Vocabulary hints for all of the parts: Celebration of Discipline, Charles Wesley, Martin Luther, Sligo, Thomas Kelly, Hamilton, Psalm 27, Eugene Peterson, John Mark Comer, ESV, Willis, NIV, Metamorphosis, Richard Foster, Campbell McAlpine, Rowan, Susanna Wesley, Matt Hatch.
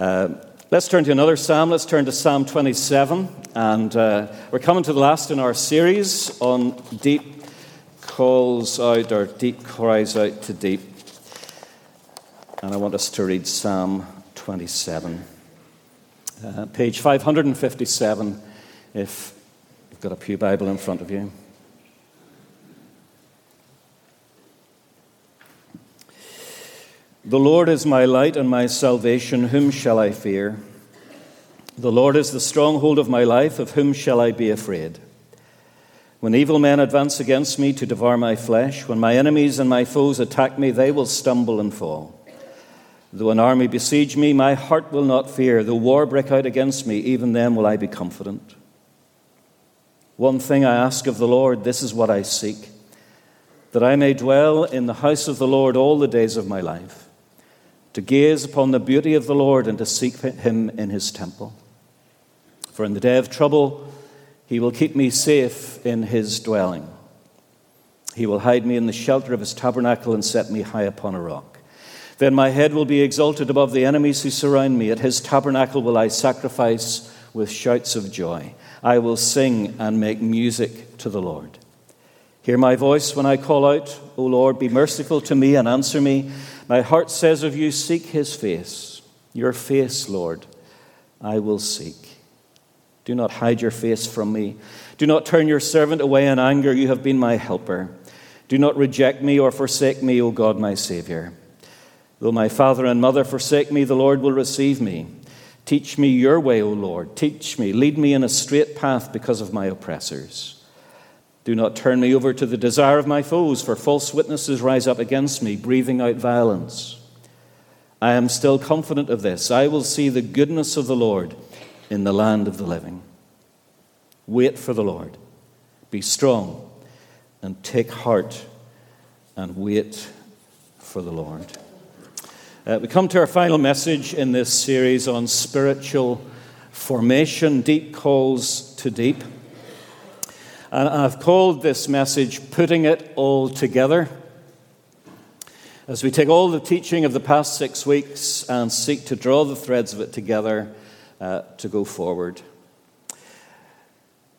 Let's turn to another psalm. Let's turn to Psalm 27. And we're coming to the last in our series on deep calls out, or deep cries out to deep. And I want us to read Psalm 27. Page 557, if you've got a pew Bible in front of you. The Lord is my light and my salvation, whom shall I fear? The Lord is the stronghold of my life, of whom shall I be afraid? When evil men advance against me to devour my flesh, when my enemies and my foes attack me, they will stumble and fall. Though an army besiege me, my heart will not fear. Though war break out against me, even then will I be confident. One thing I ask of the Lord, this is what I seek, that I may dwell in the house of the Lord all the days of my life, to gaze upon the beauty of the Lord and to seek him in his temple. For in the day of trouble, he will keep me safe in his dwelling. He will hide me in the shelter of his tabernacle and set me high upon a rock. Then my head will be exalted above the enemies who surround me. At his tabernacle will I sacrifice with shouts of joy. I will sing and make music to the Lord. Hear my voice when I call out, O Lord, be merciful to me and answer me. My heart says of you, seek his face. Your face, Lord, I will seek. Do not hide your face from me. Do not turn your servant away in anger. You have been my helper. Do not reject me or forsake me, O God, my Savior. Though my father and mother forsake me, the Lord will receive me. Teach me your way, O Lord. Teach me. Lead me in a straight path because of my oppressors. Do not turn me over to the desire of my foes, for false witnesses rise up against me, breathing out violence. I am still confident of this. I will see the goodness of the Lord in the land of the living. Wait for the Lord. Be strong and take heart and wait for the Lord. We come to our final message in this series on spiritual formation, deep calls to deep. And I've called this message, Putting It All Together. As we take all the teaching of the past 6 weeks and seek to draw the threads of it together to go forward.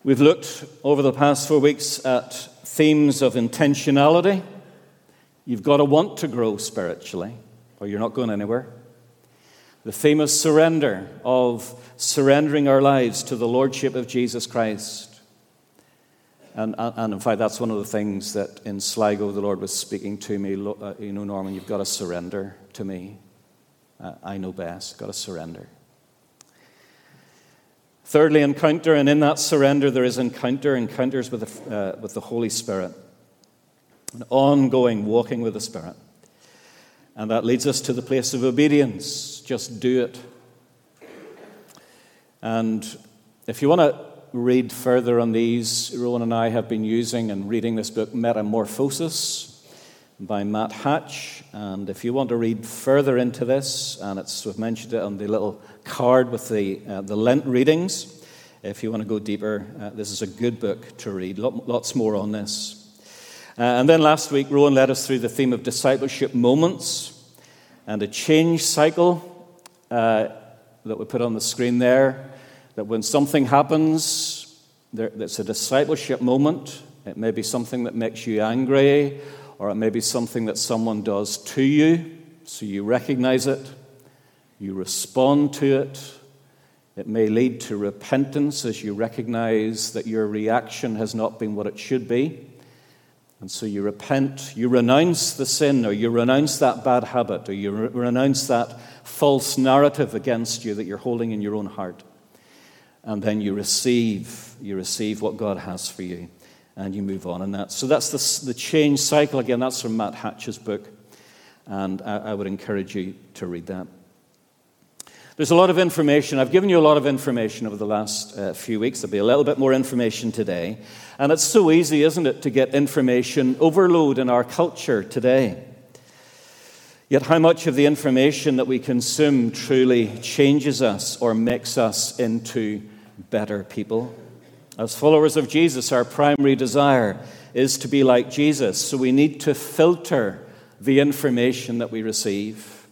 We've looked over the past 4 weeks at themes of intentionality. You've got to want to grow spiritually, or you're not going anywhere. The theme of surrender, of surrendering our lives to the Lordship of Jesus Christ. And in fact, that's one of the things that in Sligo the Lord was speaking to me. You know, Norman, you've got to surrender to me. I know best. Got to surrender. Thirdly, encounter. And in that surrender, there is encounter. Encounters with the Holy Spirit. An ongoing walking with the Spirit. And that leads us to the place of obedience. Just do it. And if you want to read further on these, Rowan and I have been using and reading this book, Metamorphosis, by Matt Hatch. And if you want to read further into this, and we've mentioned it on the little card with the Lent readings, if you want to go deeper, this is a good book to read. Lots more on this. And then last week, Rowan led us through the theme of discipleship moments and a change cycle that we put on the screen there. That when something happens, it's a discipleship moment. It may be something that makes you angry, or it may be something that someone does to you. So you recognize it. You respond to it. It may lead to repentance as you recognize that your reaction has not been what it should be. And so you repent. You renounce the sin, or you renounce that bad habit, or you renounce that false narrative against you that you're holding in your own heart. And then you receive what God has for you, and you move on in that. So that's the change cycle. Again, that's from Matt Hatch's book, and I would encourage you to read that. There's a lot of information. I've given you a lot of information over the last few weeks. There'll be a little bit more information today. And it's so easy, isn't it, to get information overload in our culture today. Yet how much of the information that we consume truly changes us or makes us into better people? As followers of Jesus, our primary desire is to be like Jesus, so we need to filter the information that we receive.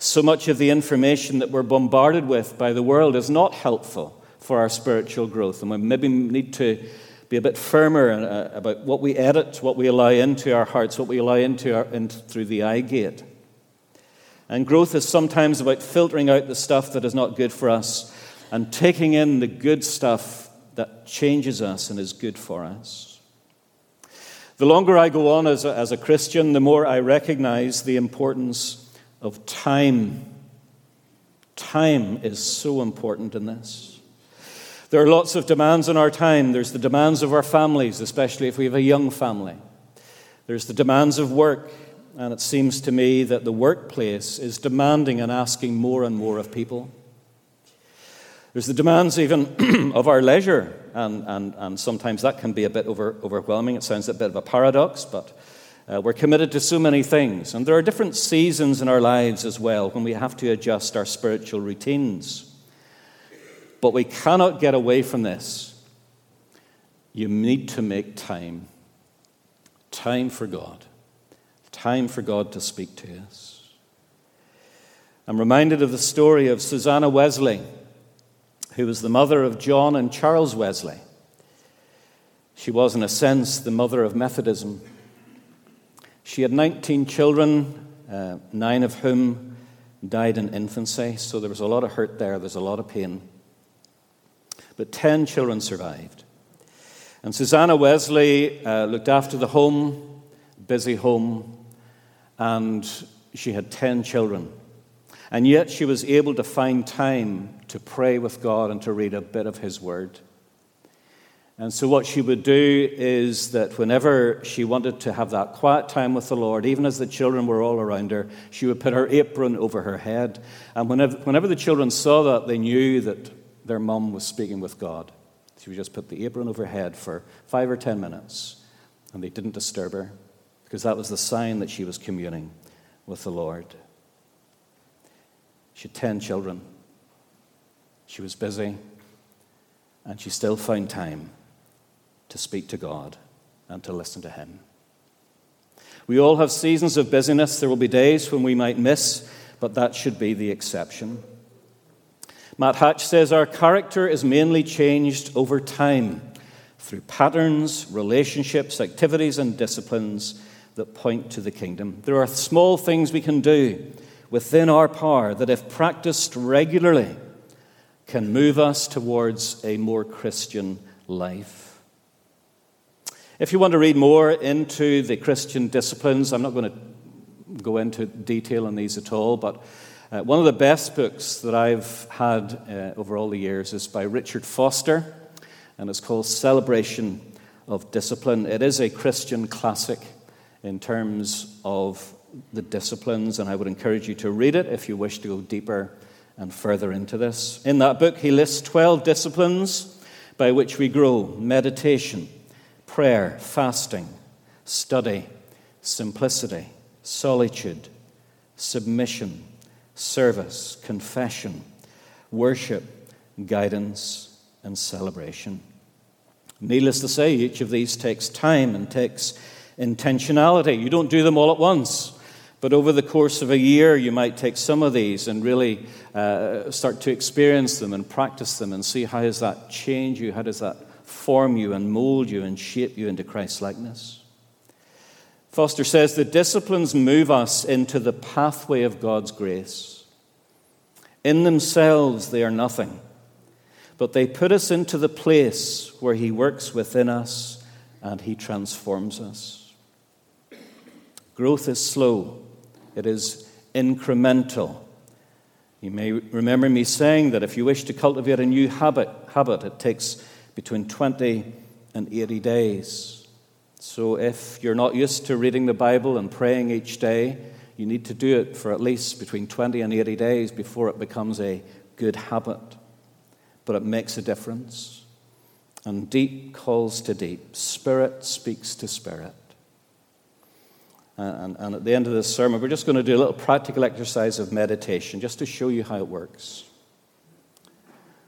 So much of the information that we're bombarded with by the world is not helpful for our spiritual growth. And we maybe need to be a bit firmer about what we edit, what we allow into our hearts, what we allow through the eye gate. And growth is sometimes about filtering out the stuff that is not good for us and taking in the good stuff that changes us and is good for us. The longer I go on as a Christian, the more I recognize the importance of time. Time is so important in this. There are lots of demands on our time. There's the demands of our families, especially if we have a young family. There's the demands of work. And it seems to me that the workplace is demanding and asking more and more of people. There's the demands even of our leisure, and sometimes that can be a bit overwhelming. It sounds a bit of a paradox, but we're committed to so many things. And there are different seasons in our lives as well when we have to adjust our spiritual routines. But we cannot get away from this. You need to make time. Time for God. Time for God to speak to us. I'm reminded of the story of Susanna Wesley, who was the mother of John and Charles Wesley. She was, in a sense, the mother of Methodism. She had 19 children, 9 of whom died in infancy, so there was a lot of hurt there, there's a lot of pain. But 10 children survived. And Susanna Wesley looked after the home, busy home, and she had 10 children. And yet she was able to find time to pray with God and to read a bit of His Word. And so what she would do is that whenever she wanted to have that quiet time with the Lord, even as the children were all around her, she would put her apron over her head. And whenever the children saw that, they knew that their mum was speaking with God. She would just put the apron over her head for 5 or 10 minutes, and they didn't disturb her, because that was the sign that she was communing with the Lord. She had 10 children. She was busy, and she still found time to speak to God and to listen to Him. We all have seasons of busyness. There will be days when we might miss, but that should be the exception. Matt Hatch says, our character is mainly changed over time through patterns, relationships, activities, and disciplines that point to the kingdom. There are small things we can do within our power that, if practiced regularly, can move us towards a more Christian life. If you want to read more into the Christian disciplines, I'm not going to go into detail on these at all, but one of the best books that I've had over all the years is by Richard Foster, and it's called Celebration of Discipline. It is a Christian classic in terms of the disciplines, and I would encourage you to read it if you wish to go deeper and further into this. In that book, he lists 12 disciplines by which we grow: meditation, prayer, fasting, study, simplicity, solitude, submission, service, confession, worship, guidance, and celebration. Needless to say, each of these takes time and takes intentionality. You don't do them all at once, but over the course of a year, you might take some of these and really start to experience them and practice them and see, how does that change you? How does that form you and mold you and shape you into Christ-likeness? Foster says, the disciplines move us into the pathway of God's grace. In themselves, they are nothing, but they put us into the place where He works within us and He transforms us. Growth is slow. It is incremental. You may remember me saying that if you wish to cultivate a new habit, it takes between 20 and 80 days. So if you're not used to reading the Bible and praying each day, you need to do it for at least between 20 and 80 days before it becomes a good habit. But it makes a difference. And deep calls to deep. Spirit speaks to spirit. And at the end of this sermon, we're just going to do a little practical exercise of meditation, just to show you how it works.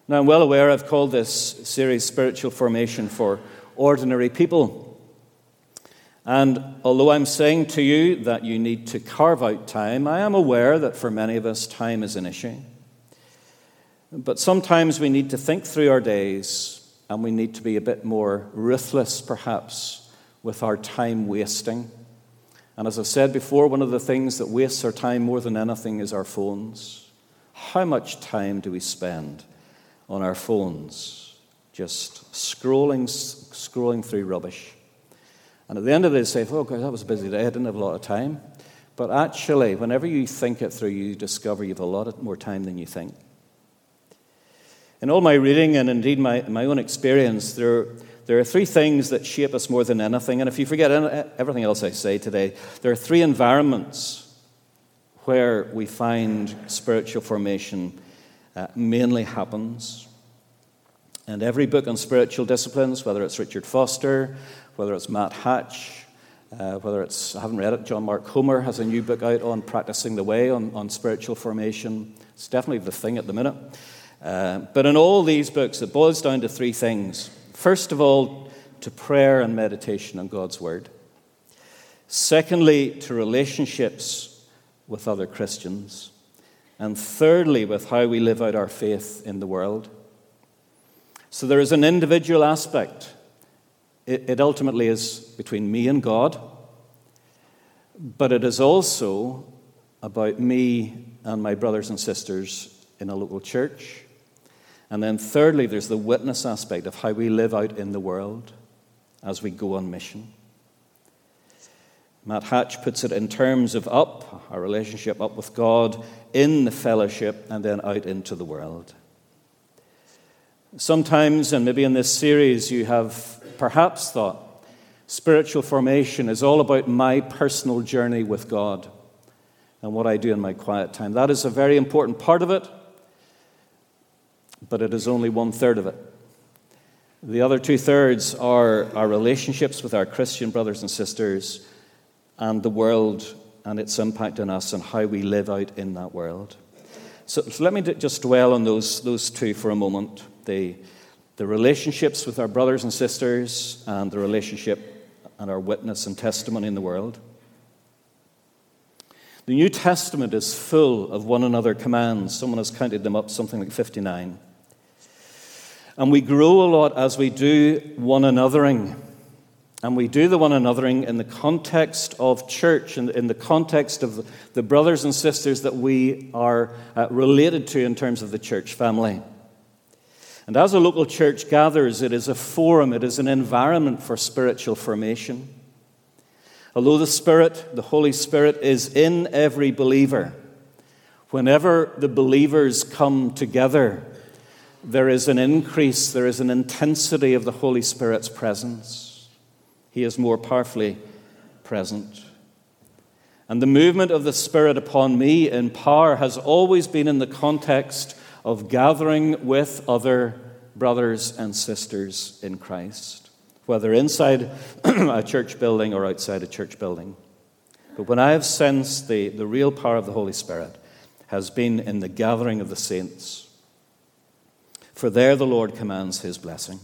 Now, I'm well aware I've called this series Spiritual Formation for Ordinary People. And although I'm saying to you that you need to carve out time, I am aware that for many of us, time is an issue. But sometimes we need to think through our days, and we need to be a bit more ruthless, perhaps, with our time wasting. And as I've said before, one of the things that wastes our time more than anything is our phones. How much time do we spend on our phones just scrolling through rubbish? And at the end of the day, say, oh, God, that was a busy day. I didn't have a lot of time. But actually, whenever you think it through, you discover you have a lot more time than you think. In all my reading and indeed my own experience, there are three things that shape us more than anything. And if you forget everything else I say today, there are three environments where we find spiritual formation mainly happens. And every book on spiritual disciplines, whether it's Richard Foster, whether it's Matt Hatch, whether it's, I haven't read it, John Mark Comer has a new book out on Practicing the Way on spiritual formation. It's definitely the thing at the minute. But in all these books, it boils down to three things. First of all, to prayer and meditation on God's Word. Secondly, to relationships with other Christians. And thirdly, with how we live out our faith in the world. So there is an individual aspect. It ultimately is between me and God, but it is also about me and my brothers and sisters in a local church. And then thirdly, there's the witness aspect of how we live out in the world as we go on mission. Matt Hatch puts it in terms of our relationship up with God, in the fellowship, and then out into the world. Sometimes, and maybe in this series, you have perhaps thought spiritual formation is all about my personal journey with God and what I do in my quiet time. That is a very important part of it, but it is only 1/3 of it. The other 2/3 are our relationships with our Christian brothers and sisters and the world and its impact on us and how we live out in that world. So let me just dwell on those two for a moment. The relationships with our brothers and sisters and the relationship and our witness and testimony in the world. The New Testament is full of one another commands. Someone has counted them up, something like 59. And we grow a lot as we do one anothering. And we do the one anothering in the context of church, and in the context of the brothers and sisters that we are related to in terms of the church family. And as a local church gathers, it is a forum, it is an environment for spiritual formation. Although the Holy Spirit, is in every believer, whenever the believers come together, there is an increase, there is an intensity of the Holy Spirit's presence. He is more powerfully present. And the movement of the Spirit upon me in power has always been in the context of gathering with other brothers and sisters in Christ, whether inside a church building or outside a church building. But when I have sensed the real power of the Holy Spirit has been in the gathering of the saints, for there the Lord commands his blessing.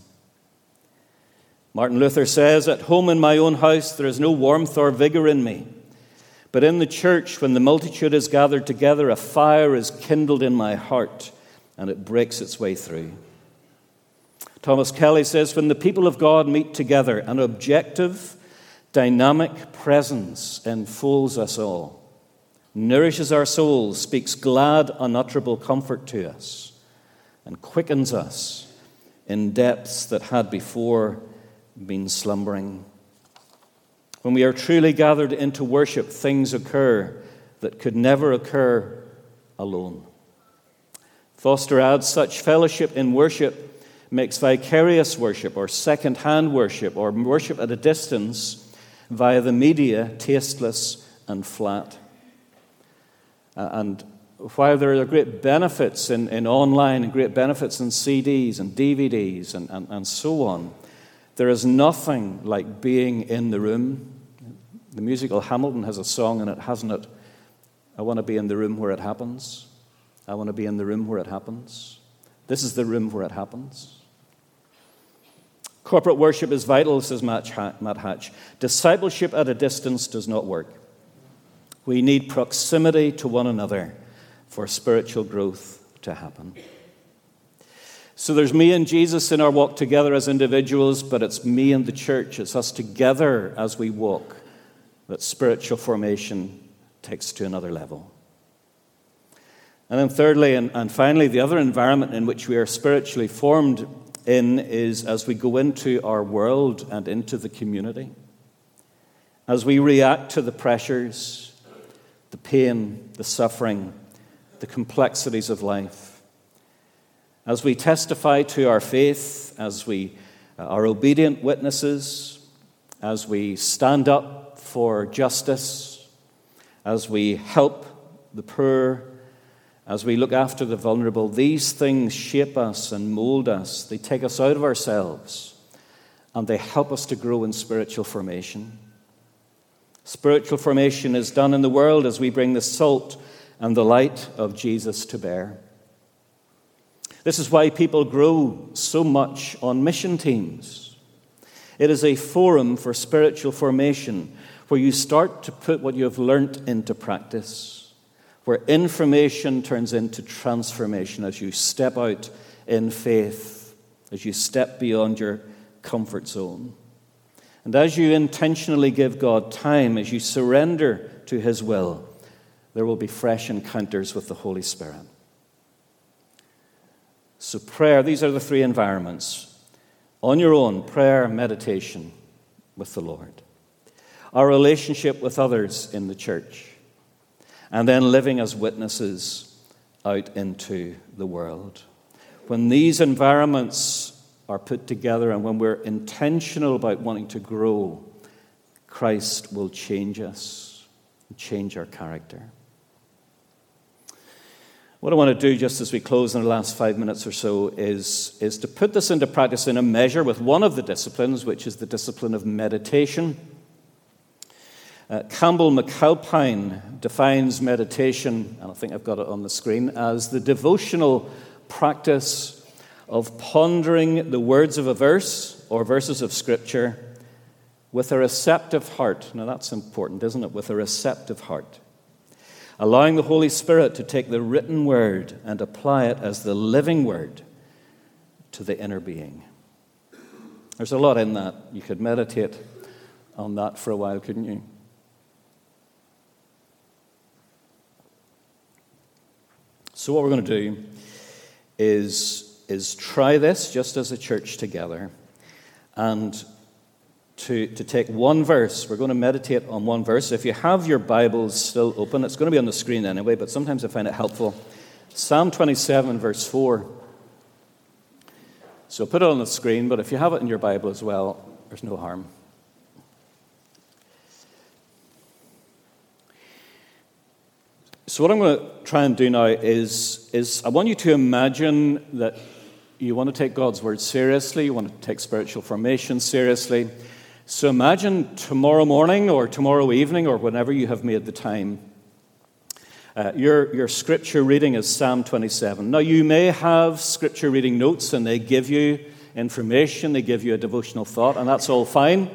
Martin Luther says, "At home in my own house there is no warmth or vigor in me, but in the church when the multitude is gathered together, a fire is kindled in my heart, and it breaks its way through." Thomas Kelly says, "When the people of God meet together, an objective, dynamic presence enfolds us all, nourishes our souls, speaks glad, unutterable comfort to us, and quickens us in depths that had before been slumbering." When we are truly gathered into worship, things occur that could never occur alone. Foster adds, "Such fellowship in worship makes vicarious worship or second-hand worship or worship at a distance via the media tasteless and flat." And while there are great benefits in online and great benefits in CDs and DVDs and so on, there is nothing like being in the room. The musical Hamilton has a song in it, hasn't it? "I want to be in the room where it happens. I want to be in the room where it happens." This is the room where it happens. Corporate worship is vital, says Matt Hatch. Discipleship at a distance does not work. We need proximity to one another for spiritual growth to happen. So there's me and Jesus in our walk together as individuals, but it's me and the church. It's us together as we walk that spiritual formation takes to another level. And then thirdly and finally, the other environment in which we are spiritually formed in is as we go into our world and into the community. As we react to the pressures, the pain, the suffering, the complexities of life. As we testify to our faith, as we are obedient witnesses, as we stand up for justice, as we help the poor, as we look after the vulnerable, these things shape us and mold us. They take us out of ourselves, and they help us to grow in spiritual formation. Spiritual formation is done in the world as we bring the salt and the light of Jesus to bear. This is why people grow so much on mission teams. It is a forum for spiritual formation where you start to put what you have learnt into practice, where information turns into transformation as you step out in faith, as you step beyond your comfort zone. And as you intentionally give God time, as you surrender to his will, there will be fresh encounters with the Holy Spirit. So prayer, these are the three environments. On your own, prayer, meditation with the Lord. Our relationship with others in the church. And then living as witnesses out into the world. When these environments are put together and when we're intentional about wanting to grow, Christ will change us, change our character. What I want to do just as we close in the last 5 minutes or so is to put this into practice in a measure with one of the disciplines, which is the discipline of meditation. Campbell McAlpine defines meditation, and I think I've got it on the screen, as the devotional practice of pondering the words of a verse or verses of Scripture with a receptive heart. Now that's important, isn't it? With a receptive heart. Allowing the Holy Spirit to take the written word and apply it as the living word to the inner being. There's a lot in that. You could meditate on that for a while, couldn't you? So what we're going to do is try this just as a church together, and to take one verse. We're going to meditate on one verse. If you have your Bibles still open, it's going to be on the screen anyway, but sometimes I find it helpful. Psalm 27, verse 4. So put it on the screen, but if you have it in your Bible as well, there's no harm. So what I'm going to try and do now is I want you to imagine that you want to take God's word seriously, you want to take spiritual formation seriously. So imagine tomorrow morning or tomorrow evening or whenever you have made the time, your scripture reading is Psalm 27. Now you may have scripture reading notes and they give you information, they give you a devotional thought, and that's all fine.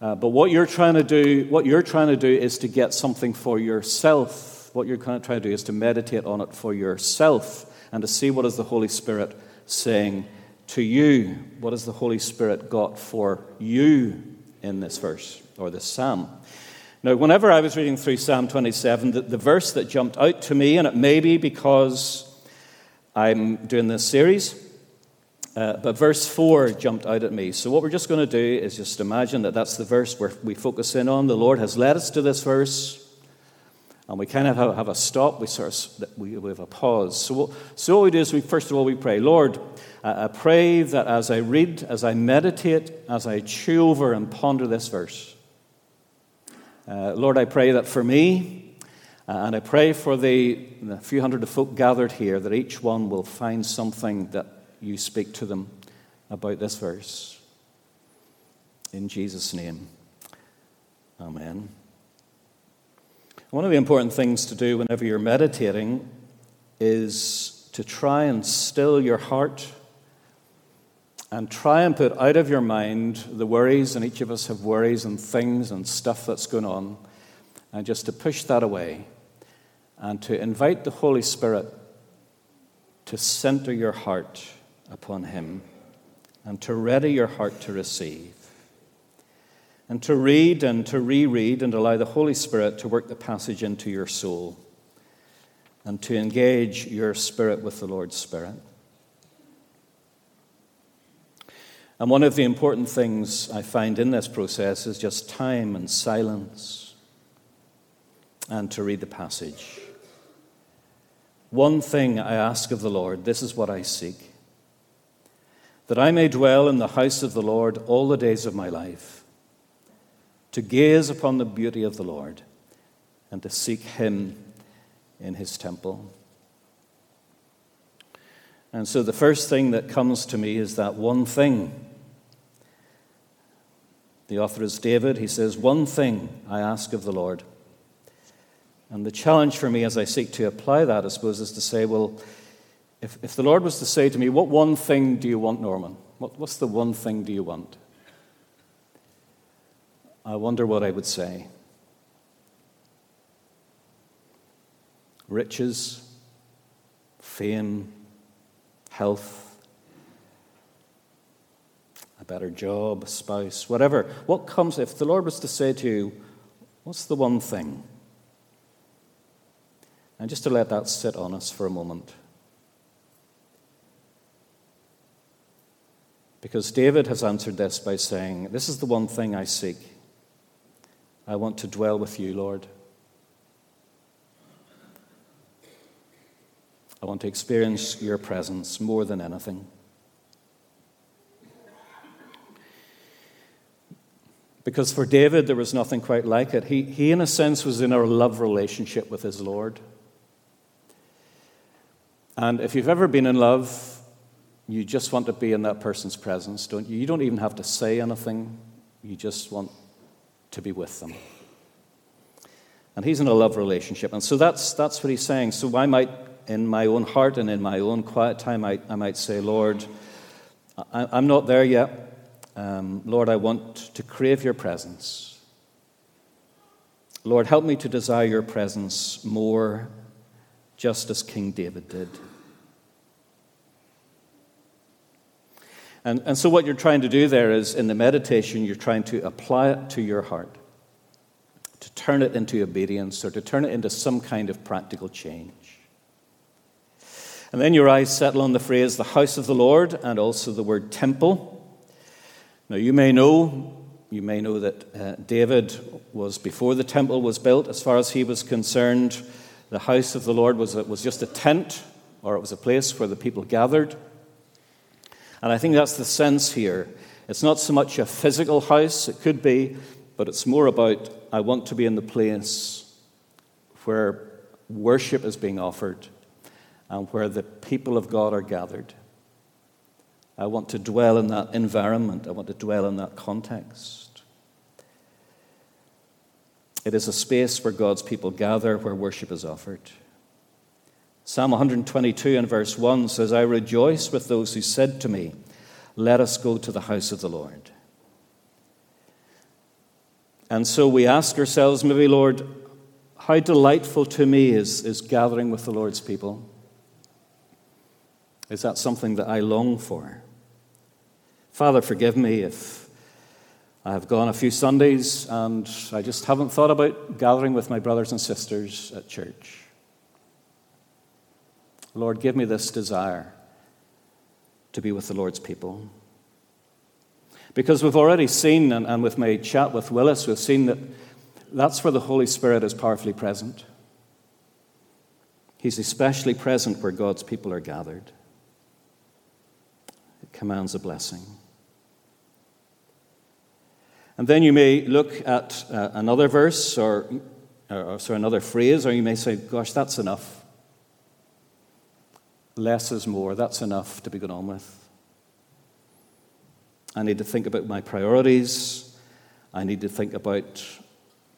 But what you're trying to do is to get something for yourself. What you're trying to do is to meditate on it for yourself and to see what is the Holy Spirit saying to you. What has the Holy Spirit got for you in this verse or this psalm? Now, whenever I was reading through Psalm 27, the verse that jumped out to me, and it may be because I'm doing this series, but verse 4 jumped out at me. So what we're just going to do is just imagine that that's the verse where we focus in on. The Lord has led us to this verse, and we kind of have a stop. We have a pause. So what we do is we first of all pray, Lord, I pray that as I read, as I meditate, as I chew over and ponder this verse, Lord, I pray that for me, and I pray for the few hundred of folk gathered here, that each one will find something that you speak to them about this verse. In Jesus' name, amen. One of the important things to do whenever you're meditating is to try and still your heart and try and put out of your mind the worries, and each of us have worries and things and stuff that's going on, and just to push that away and to invite the Holy Spirit to center your heart upon him and to ready your heart to receive and to read and to reread and allow the Holy Spirit to work the passage into your soul and to engage your spirit with the Lord's Spirit. And one of the important things I find in this process is just time and silence and to read the passage. One thing I ask of the Lord, this is what I seek, that I may dwell in the house of the Lord all the days of my life, to gaze upon the beauty of the Lord and to seek him in his temple. And so the first thing that comes to me is that one thing. The author is David. He says, one thing I ask of the Lord. And the challenge for me as I seek to apply that, I suppose, is to say, well, if the Lord was to say to me, what one thing do you want, Norman? What's the one thing do you want? I wonder what I would say. Riches, fame, health, a better job, a spouse, whatever. What comes if the Lord was to say to you, what's the one thing? And just to let that sit on us for a moment. Because David has answered this by saying, this is the one thing I seek. I want to dwell with you, Lord. I want to experience your presence more than anything. Because for David, there was nothing quite like it. He in a sense, was in a love relationship with his Lord. And if you've ever been in love, you just want to be in that person's presence, don't you? You don't even have to say anything. You just want to be with them. And he's in a love relationship. And so that's what he's saying. So I might, in my own heart and in my own quiet time, I might say, Lord, I'm not there yet. Lord, I want to crave your presence. Lord, help me to desire your presence more, just as King David did. And so what you're trying to do there is, in the meditation, you're trying to apply it to your heart, to turn it into obedience or to turn it into some kind of practical change. And then your eyes settle on the phrase, the house of the Lord, and also the word temple. Now, you may know that David was, before the temple was built, as far as he was concerned, the house of the Lord was just a tent, or it was a place where the people gathered. And I think that's the sense here. It's not so much a physical house, it could be, but it's more about, I want to be in the place where worship is being offered and where the people of God are gathered. I want to dwell in that environment. I want to dwell in that context. It is a space where God's people gather, where worship is offered. Psalm 122 and verse 1 says, I rejoice with those who said to me, let us go to the house of the Lord. And so we ask ourselves, maybe, Lord, how delightful to me is gathering with the Lord's people. Is that something that I long for? Father, forgive me if I have gone a few Sundays and I just haven't thought about gathering with my brothers and sisters at church. Lord, give me this desire to be with the Lord's people. Because we've already seen, and with my chat with Willis, we've seen that that's where the Holy Spirit is powerfully present. He's especially present where God's people are gathered. Commands a blessing. And then you may look at another verse or another phrase, or you may say, gosh, that's enough. Less is more. That's enough to be going on with. I need to think about my priorities. I need to think about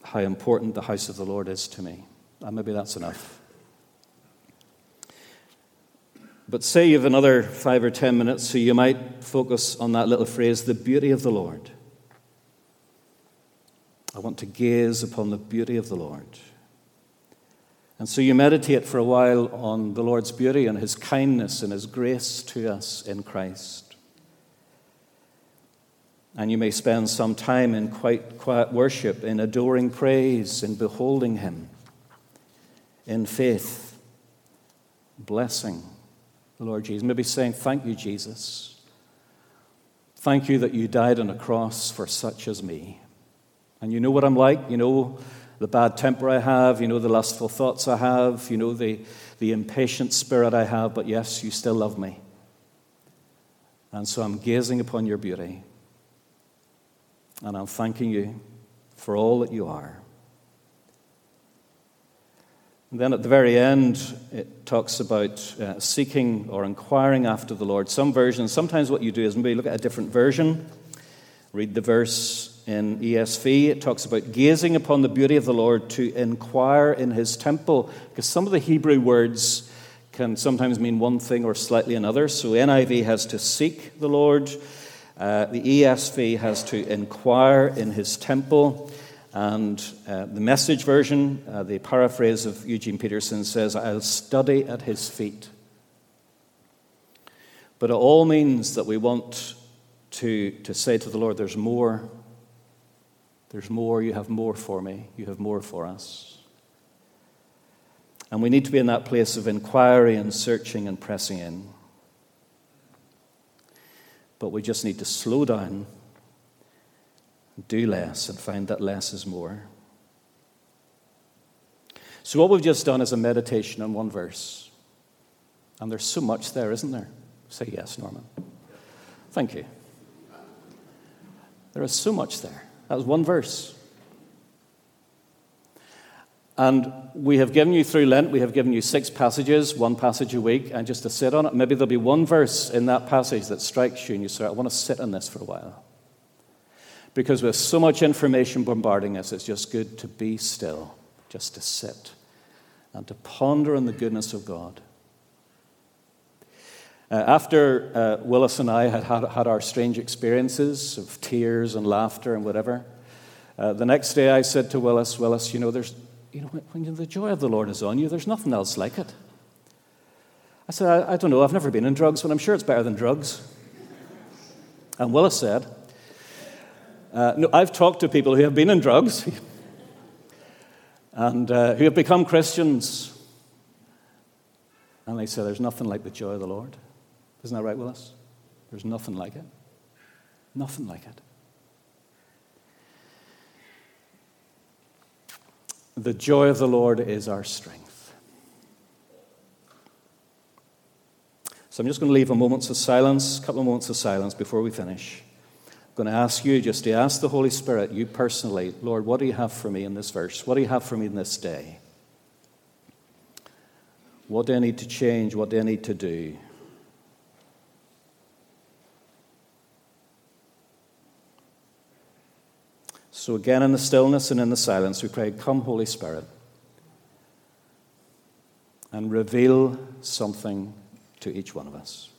how important the house of the Lord is to me. And maybe that's enough. But say you have another 5 or 10 minutes, so you might focus on that little phrase, the beauty of the Lord. I want to gaze upon the beauty of the Lord. And so you meditate for a while on the Lord's beauty and his kindness and his grace to us in Christ. And you may spend some time in quiet worship, in adoring praise, in beholding him, in faith, blessing the Lord Jesus. Maybe saying, thank you, Jesus. Thank you that you died on a cross for such as me. And you know what I'm like, you know the bad temper I have, you know the lustful thoughts I have, you know the impatient spirit I have, but yes, you still love me. And so I'm gazing upon your beauty, and I'm thanking you for all that you are. And then at the very end, it talks about seeking or inquiring after the Lord. Some versions, sometimes what you do is maybe look at a different version, read the verse. In ESV, it talks about gazing upon the beauty of the Lord to inquire in his temple, because some of the Hebrew words can sometimes mean one thing or slightly another. So NIV has to seek the Lord. The ESV has to inquire in his temple. And the Message version, the paraphrase of Eugene Peterson says, I'll study at his feet. But it all means that we want to say to the Lord, there's more. There's more, you have more for me, you have more for us. And we need to be in that place of inquiry and searching and pressing in. But we just need to slow down, do less, and find that less is more. So what we've just done is a meditation on one verse. And there's so much there, isn't there? Say yes, Norman. Thank you. There is so much there. That was one verse. And we have given you through Lent, we have given you 6 passages, one passage a week, and just to sit on it. Maybe there'll be one verse in that passage that strikes you and you say, I want to sit on this for a while. Because with so much information bombarding us, it's just good to be still, just to sit and to ponder on the goodness of God. After Willis and I had our strange experiences of tears and laughter and whatever, the next day I said to Willis, when the joy of the Lord is on you, there's nothing else like it. I said, I don't know, I've never been in drugs, but I'm sure it's better than drugs. And Willis said, no, I've talked to people who have been in drugs and who have become Christians. And they said, there's nothing like the joy of the Lord. Isn't that right, Willis? There's nothing like it. Nothing like it. The joy of the Lord is our strength. So I'm just going to leave a couple of moments of silence before we finish. I'm going to ask you just to ask the Holy Spirit, you personally, Lord, what do you have for me in this verse? What do you have for me in this day? What do I need to change? What do I need to do? So again, in the stillness and in the silence, we pray, come, Holy Spirit, and reveal something to each one of us.